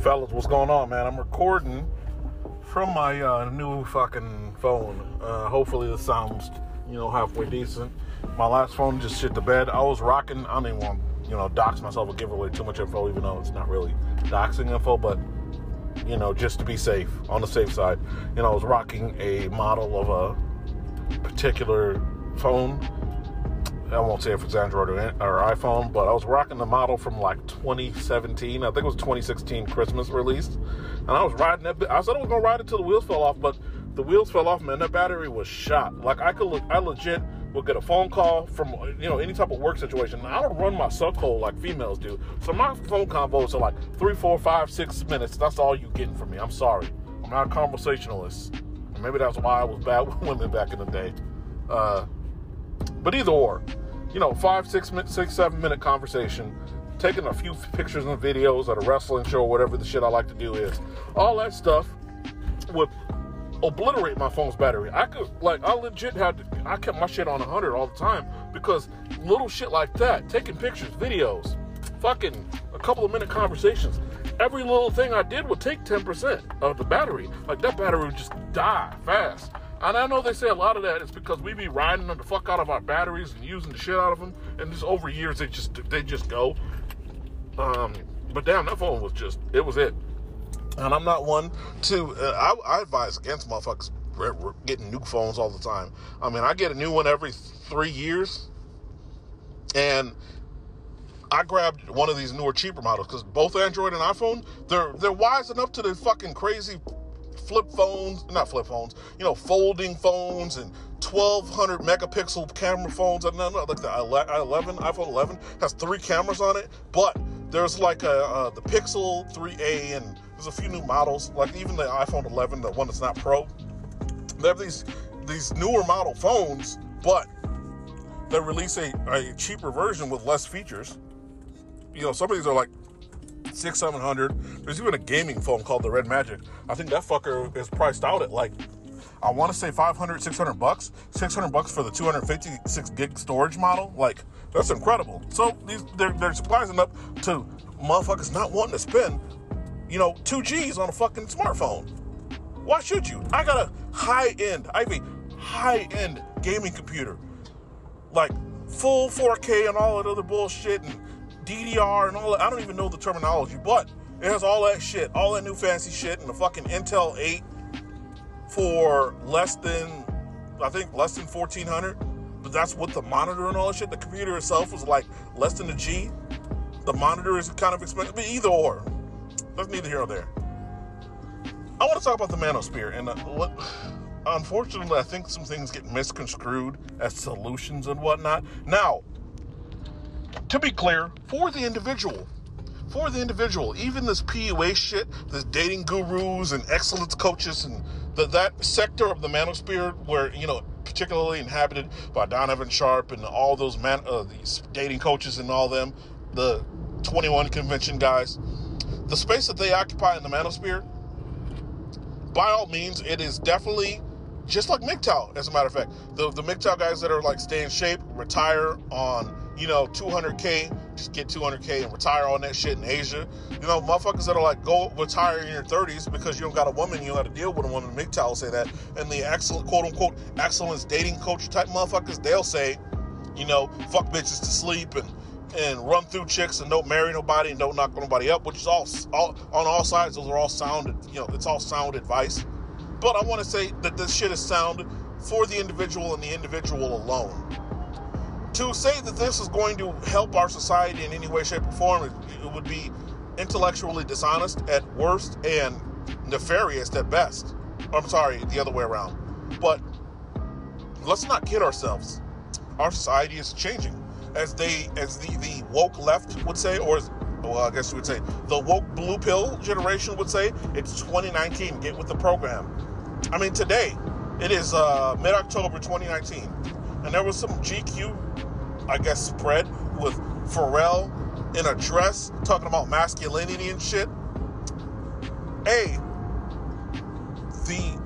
Fellas, what's going on, man? I'm recording from my new fucking phone. Hopefully this sounds, halfway decent. My last phone just shit the bed. I was rocking, I don't even want to, dox myself or give away too much info, even though it's not really doxing info, but, just to be safe, on the safe side. I was rocking a model of a particular phone. I won't say if it's Android or iPhone, but I was rocking the model from like 2017. I think it was 2016 Christmas released. And I was riding that I said I was going to ride it till the wheels fell off, but the wheels fell off, man. That battery was shot. Like, I legit would get a phone call from, any type of work situation. And I don't run my suckhole like females do. So my phone convos are like 3, 4, 5, 6 minutes. That's all you getting from me. I'm sorry. I'm not a conversationalist. And maybe that's why I was bad with women back in the day. But either or, 5, 6, 7 minute conversation, taking a few pictures and videos at a wrestling show or whatever the shit I like to do is. All that stuff would obliterate my phone's battery. I kept my shit on 100 all the time because little shit like that, taking pictures, videos, fucking a couple of minute conversations, every little thing I did would take 10% of the battery. Like, that battery would just die fast. And I know they say a lot of that is because we be riding the fuck out of our batteries and using the shit out of them, and just over years they just go. But damn, that phone was it. And I'm not one to I advise against motherfuckers getting new phones all the time. I mean, I get a new one every 3 years, and I grabbed one of these newer, cheaper models because both Android and iPhone they're wise enough to the fucking crazy. Folding phones and 1200 megapixel camera phones. I don't know, like the iPhone 11 has 3 cameras on it, but there's like the Pixel 3a, and there's a few new models, like even the iPhone 11, the one that's not Pro. They have these newer model phones, but they release a cheaper version with less features. Some of these are like 600-700. There's even a gaming phone called the Red Magic. I think that fucker is priced out at like, I want to say $500-$600. $600 for the 256 gig storage model. Like, that's incredible. So their supplies enough to motherfuckers not wanting to spend, $2,000 on a fucking smartphone. Why should you? I got a high-end gaming computer, like full 4K and all that other bullshit and DDR and all that. I don't even know the terminology, but it has all that shit, all that new fancy shit, and the fucking Intel 8 for less than $1,400, but that's with the monitor and all that shit. The computer itself was like less than a G. The monitor is kind of expensive, but either or, that's neither here nor there. I want to talk about the manosphere, and unfortunately, I think some things get misconstrued as solutions and whatnot. Now, to be clear, for the individual, even this PUA shit, this dating gurus and excellence coaches and that sector of the manosphere where, particularly inhabited by Donovan Sharp and all those these dating coaches and all them, the 21 convention guys, the space that they occupy in the manosphere, by all means, it is definitely just like MGTOW, as a matter of fact. The MGTOW guys that are like stay in shape, retire on $200K, just get $200K and retire on that shit in Asia. Motherfuckers that are like, go retire in your 30s because you don't got a woman, you don't got to deal with a woman. MGTOW will say that. And the excellent, quote-unquote, excellence dating coach type motherfuckers, they'll say, fuck bitches to sleep and run through chicks and don't marry nobody and don't knock nobody up, which is all on all sides. Those are all sound, it's all sound advice. But I want to say that this shit is sound for the individual and the individual alone. To say that this is going to help our society in any way, shape, or form, it would be intellectually dishonest at worst and nefarious at best. I'm sorry, the other way around. But let's not kid ourselves. Our society is changing. As the woke left would say, the woke blue pill generation would say, it's 2019, get with the program. I mean, today, it is mid-October 2019. And there was some GQ, spread with Pharrell in a dress talking about masculinity and shit. Hey, the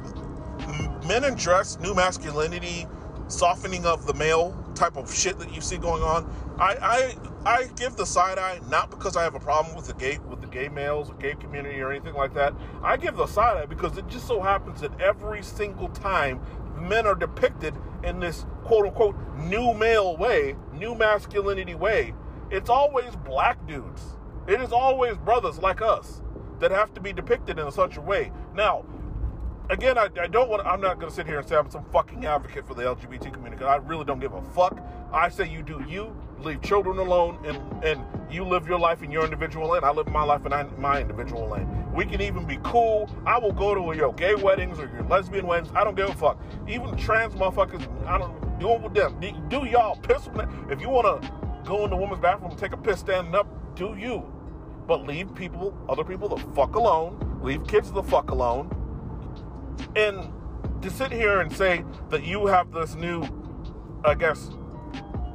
men in dress, new masculinity, softening of the male type of shit that you see going on. I I give the side eye not because I have a problem with the gay males, the gay community, or anything like that. I give the side eye because it just so happens that every single time men are depicted in this quote unquote new male way, new masculinity way, it's always black dudes. It is always brothers like us that have to be depicted in such a way. Now, again, I don't want. I'm not going to sit here and say I'm some fucking advocate for the LGBT community, because I really don't give a fuck. I say you do you. Leave children alone, and you live your life in your individual lane. I live my life in my individual lane. We can even be cool. I will go to your gay weddings or your lesbian weddings. I don't give a fuck. Even trans motherfuckers, I don't do it with them. Do y'all piss? If you want to go in the woman's bathroom and take a piss standing up, do you. But leave people, other people, the fuck alone. Leave kids the fuck alone. And to sit here and say that you have this new, I guess,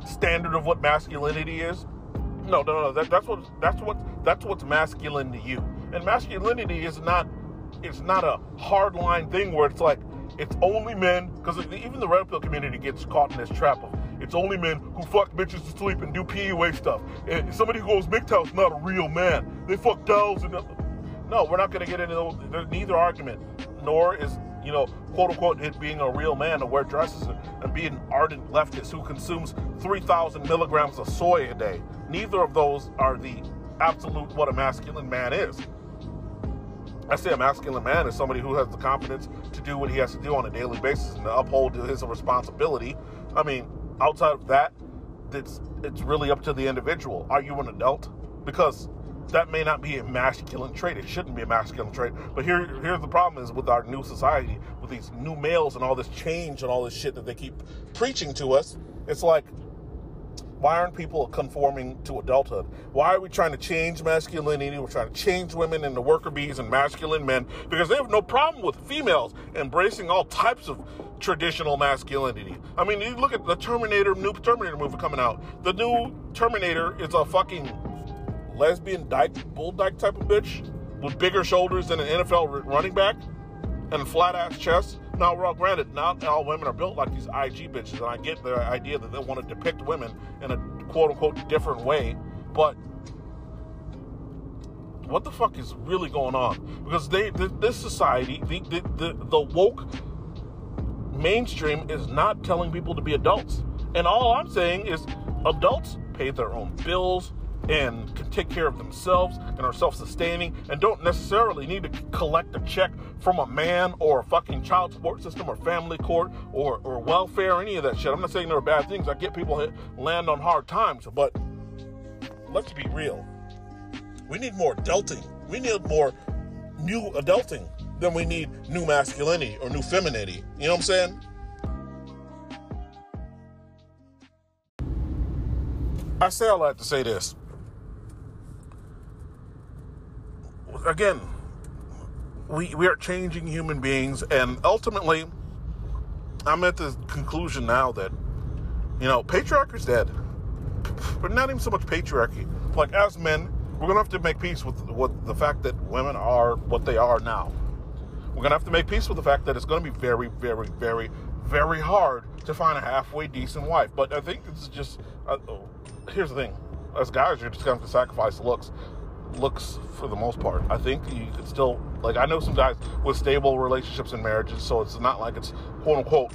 standard of what masculinity is. No. That's what's masculine to you. And masculinity is not. It's not a hard line thing where it's like it's only men. Because even the red pill community gets caught in this trap of it's only men who fuck bitches to sleep and do PUA stuff. And somebody who goes MGTOW is not a real man. They fuck dolls and no. We're not going to get into neither argument. Nor is, you know, quote unquote, it being a real man to wear dresses and be an ardent leftist who consumes 3,000 milligrams of soy a day. Neither of those are the absolute what a masculine man is. I say a masculine man is somebody who has the confidence to do what he has to do on a daily basis and to uphold his responsibility. I mean, outside of that, it's really up to the individual. Are you an adult? Because that may not be a masculine trait. It shouldn't be a masculine trait. But here's the problem is with our new society, with these new males and all this change and all this shit that they keep preaching to us. It's like, why aren't people conforming to adulthood? Why are we trying to change masculinity? We're trying to change women into worker bees and masculine men because they have no problem with females embracing all types of traditional masculinity. I mean, you look at the new Terminator movie coming out. The new Terminator is a fucking lesbian dyke, bull dyke type of bitch with bigger shoulders than an NFL running back and a flat ass chest. Now, well, granted, not all women are built like these IG bitches, and I get the idea that they want to depict women in a quote unquote different way, but what the fuck is really going on? Because this society, the woke mainstream is not telling people to be adults. And all I'm saying is adults pay their own bills and can take care of themselves and are self-sustaining and don't necessarily need to collect a check from a man or a fucking child support system or family court or welfare or any of that shit. I'm not saying there are bad things. I get people hit, land on hard times, but let's be real. We need more adulting. We need more new adulting than we need new masculinity or new femininity. You know what I'm saying? I say all that to say this. Again, we are changing human beings, and ultimately, I'm at the conclusion now that, you know, patriarchy's dead. But not even so much patriarchy. Like, as men, we're going to have to make peace with the fact that women are what they are now. We're going to have to make peace with the fact that it's going to be very, very, very, very hard to find a halfway decent wife. But I think it's just, here's the thing. As guys, you're just going to have to sacrifice looks for the most part. I think you could still, like, I know some guys with stable relationships and marriages, so it's not like it's quote unquote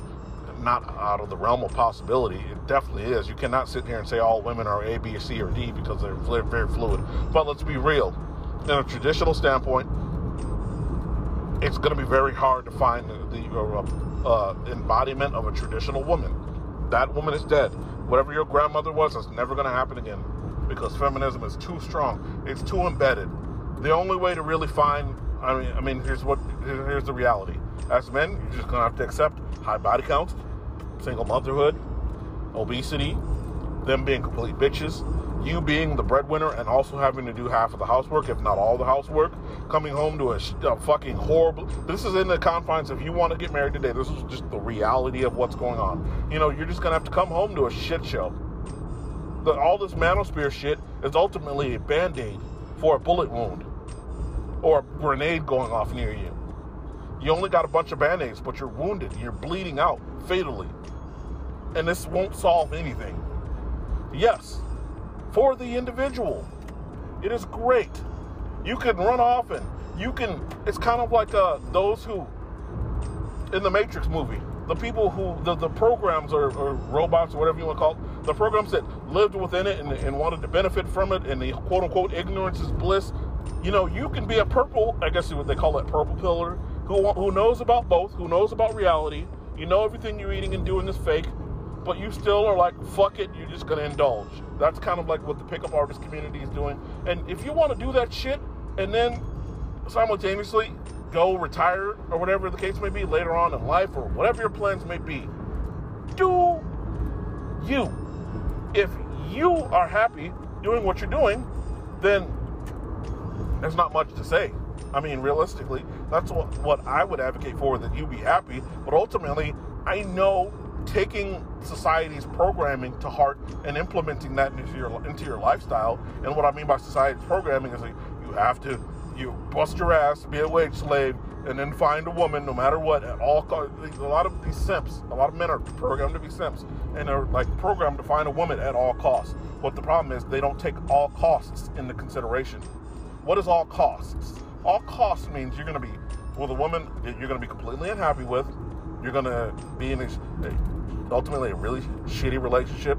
not out of the realm of possibility. It definitely is. You cannot sit here and say all women are A, B, C, or D because they're very fluid. But let's be real. In a traditional standpoint, it's going to be very hard to find the embodiment of a traditional woman. That woman is dead. Whatever your grandmother was, that's never going to happen again. Because feminism is too strong, it's too embedded. The only way to really find, I mean, here's the reality. As men, you're just gonna have to accept high body counts, single motherhood, obesity, them being complete bitches, you being the breadwinner and also having to do half of the housework, if not all the housework, coming home to a fucking horrible. This is in the confines. If you want to get married today, this is just the reality of what's going on. You know, you're just gonna have to come home to a shit show. That all this manosphere shit is ultimately a band-aid for a bullet wound or a grenade going off near you. You only got a bunch of band-aids, but you're wounded. You're bleeding out fatally. And this won't solve anything. Yes, for the individual. It is great. You can run off and you can, it's kind of like those who, in the Matrix movie, the people who, the programs or robots or whatever you want to call it, the programs that lived within it and wanted to benefit from it, and the quote unquote ignorance is bliss. You know, you can be a purple, I guess what they call that, purple pillar, who knows about both, who knows about reality. You know everything you're eating and doing is fake, but you still are like, fuck it, you're just going to indulge. That's kind of like what the pickup artist community is doing. And if you want to do that shit and then simultaneously go retire or whatever the case may be later on in life or whatever your plans may be, do you. If you are happy doing what you're doing, then there's not much to say. I mean, realistically, that's what I would advocate for, that you be happy. But ultimately, I know taking society's programming to heart and implementing that into your lifestyle. And what I mean by society's programming is like, you have to, you bust your ass, be a wage slave, and then find a woman no matter what at all costs. A lot of these simps, a lot of men are programmed to be simps, and they're like programmed to find a woman at all costs. But the problem is they don't take all costs into consideration. What is all costs? All costs means you're going to be with a woman that you're going to be completely unhappy with. You're going to be in ultimately a really shitty relationship,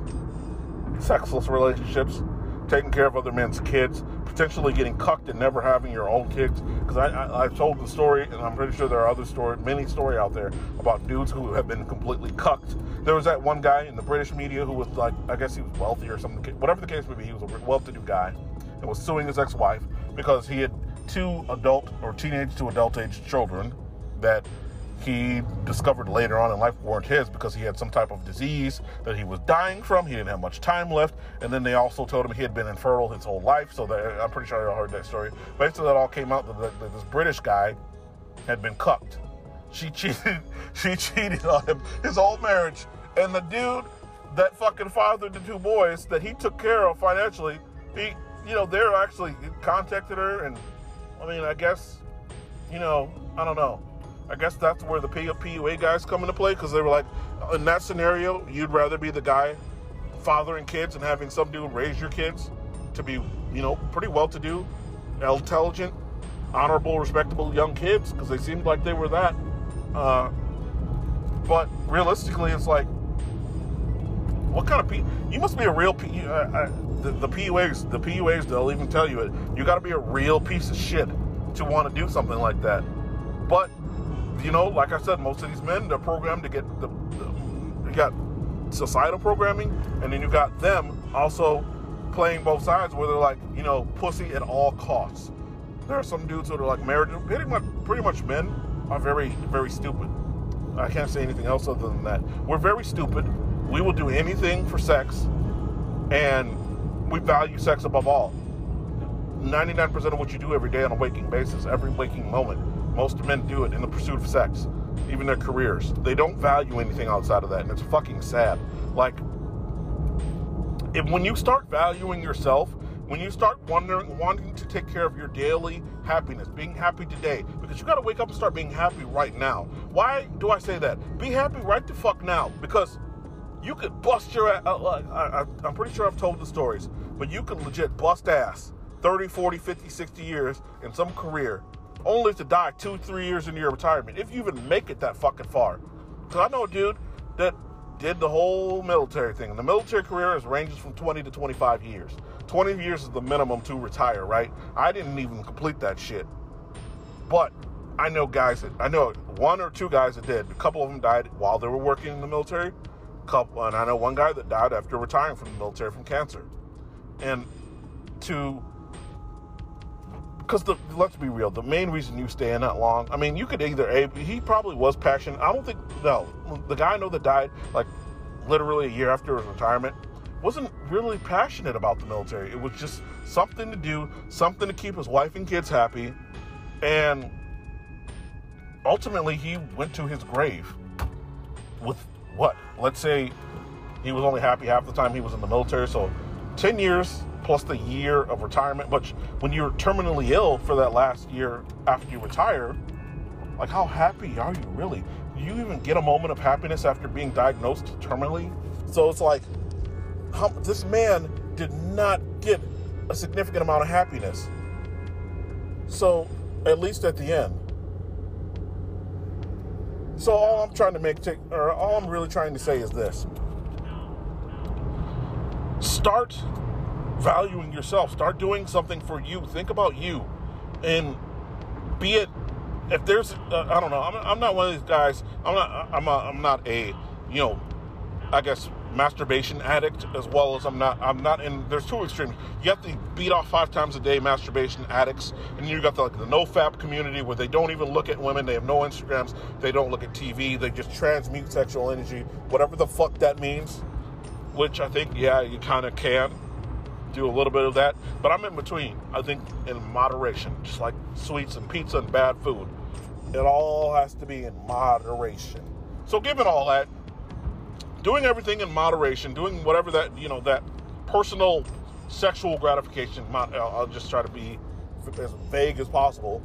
sexless relationships, taking care of other men's kids, potentially getting cucked and never having your own kids. Because I've told the story, and I'm pretty sure there are other stories, many stories out there about dudes who have been completely cucked. There was that one guy in the British media who was like, I guess he was wealthy or something, whatever the case may be, he was a well-to-do guy and was suing his ex-wife because he had two adult or teenage to adult age children that he discovered later on in life weren't his because he had some type of disease that he was dying from. He didn't have much time left. And then they also told him he had been infertile his whole life. So I'm pretty sure y'all heard that story. Basically, that all came out that this British guy had been cucked. She cheated on him his whole marriage. And the dude that fucking fathered the two boys that he took care of financially, he, you know, they're actually contacted her. And I mean, I guess, you know, I don't know. I guess that's where the PUA guys come into play, because they were like, in that scenario, you'd rather be the guy fathering kids and having some dude raise your kids to be, you know, pretty well-to-do, intelligent, honorable, respectable young kids, because they seemed like they were that. But realistically, it's like, what kind of you must be a real PUAs, they'll even tell you it. You got to be a real piece of shit to want to do something like that. But you know, like I said, most of these men, they're programmed to get you got societal programming, and then you got them also playing both sides where they're like, you know, pussy at all costs. There are some dudes that are like married, pretty much men are very, very stupid. I can't say anything else other than that. We're very stupid. We will do anything for sex, and we value sex above all. 99% of what you do every day on a waking basis, every waking moment, most men do it in the pursuit of sex, even their careers. They don't value anything outside of that, and it's fucking sad. Like, when you start valuing yourself, when you start wanting to take care of your daily happiness, being happy today, because you got to wake up and start being happy right now. Why do I say that? Be happy right the fuck now, because you could bust your ass. I'm pretty sure I've told the stories, but you could legit bust ass 30, 40, 50, 60 years in some career, only to die 2-3 years into your retirement, if you even make it that fucking far. Because I know a dude that did the whole military thing. And the military career ranges from 20 to 25 years. 20 years is the minimum to retire, right? I didn't even complete that shit. But I know 1 or 2 guys that did. A couple of them died while they were working in the military. And I know one guy that died after retiring from the military from cancer. Because let's be real, the main reason you stay in that long, I mean, you could either, he probably was passionate. The guy I know that died, like, literally a year after his retirement, wasn't really passionate about the military. It was just something to do, something to keep his wife and kids happy, and ultimately, he went to his grave with what? Let's say he was only happy half the time he was in the military, so 10 years... plus the year of retirement, which when you're terminally ill for that last year after you retire, like, how happy are you really? Do you even get a moment of happiness after being diagnosed terminally? So it's like, this man did not get a significant amount of happiness. So, at least at the end. So all I'm trying to all I'm really trying to say is this. Start valuing yourself. Start doing something for you. Think about you. And be it, if there's, I don't know, I'm not one of these guys, I'm not a, you know, I guess masturbation addict, as well as I'm not in, there's two extremes. You have to beat off 5 times a day masturbation addicts, and you got the nofap community where they don't even look at women, they have no Instagrams, they don't look at TV, they just transmute sexual energy, whatever the fuck that means, which I think, yeah, you kind of can do a little bit of that, but I'm in between. I think in moderation, just like sweets and pizza and bad food. It all has to be in moderation. So given all that, doing everything in moderation, doing whatever that, you know, that personal sexual gratification, I'll just try to be as vague as possible,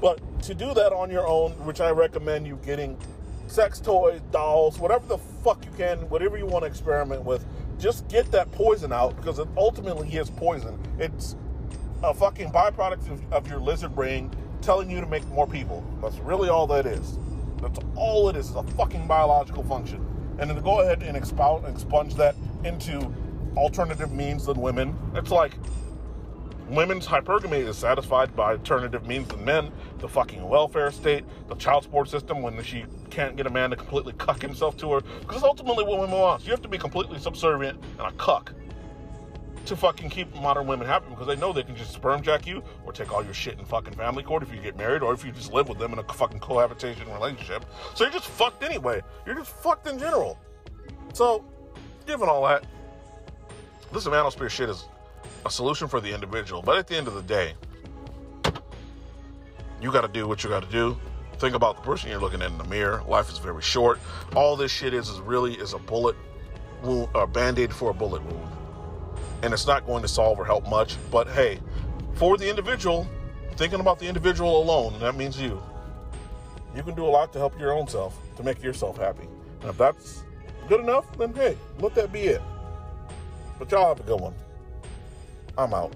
but to do that on your own, which I recommend you getting sex toys, dolls, whatever the fuck you can, whatever you want to experiment with, just get that poison out, because it ultimately is poison. It's a fucking byproduct of your lizard brain telling you to make more people. That's really all that is. That's all it is a fucking biological function. And then to go ahead and expunge that into alternative means than women. It's like women's hypergamy is satisfied by alternative means than men, the fucking welfare state, the child support system when she can't get a man to completely cuck himself to her. Because ultimately what women want, you have to be completely subservient and a cuck to fucking keep modern women happy, because they know they can just sperm jack you or take all your shit in fucking family court if you get married, or if you just live with them in a fucking cohabitation relationship. So you're just fucked anyway. You're just fucked in general. So, given all that, this manosphere shit is a solution for the individual, but at the end of the day, you got to do what you got to do. Think about the person you're looking at in the mirror. Life is very short. All this shit is really a bullet wound, a band-aid for a bullet wound, and it's not going to solve or help much. But hey, for the individual, thinking about the individual alone, and that means you can do a lot to help your own self, to make yourself happy. And if that's good enough, then hey, let that be it. But y'all have a good one. I'm out.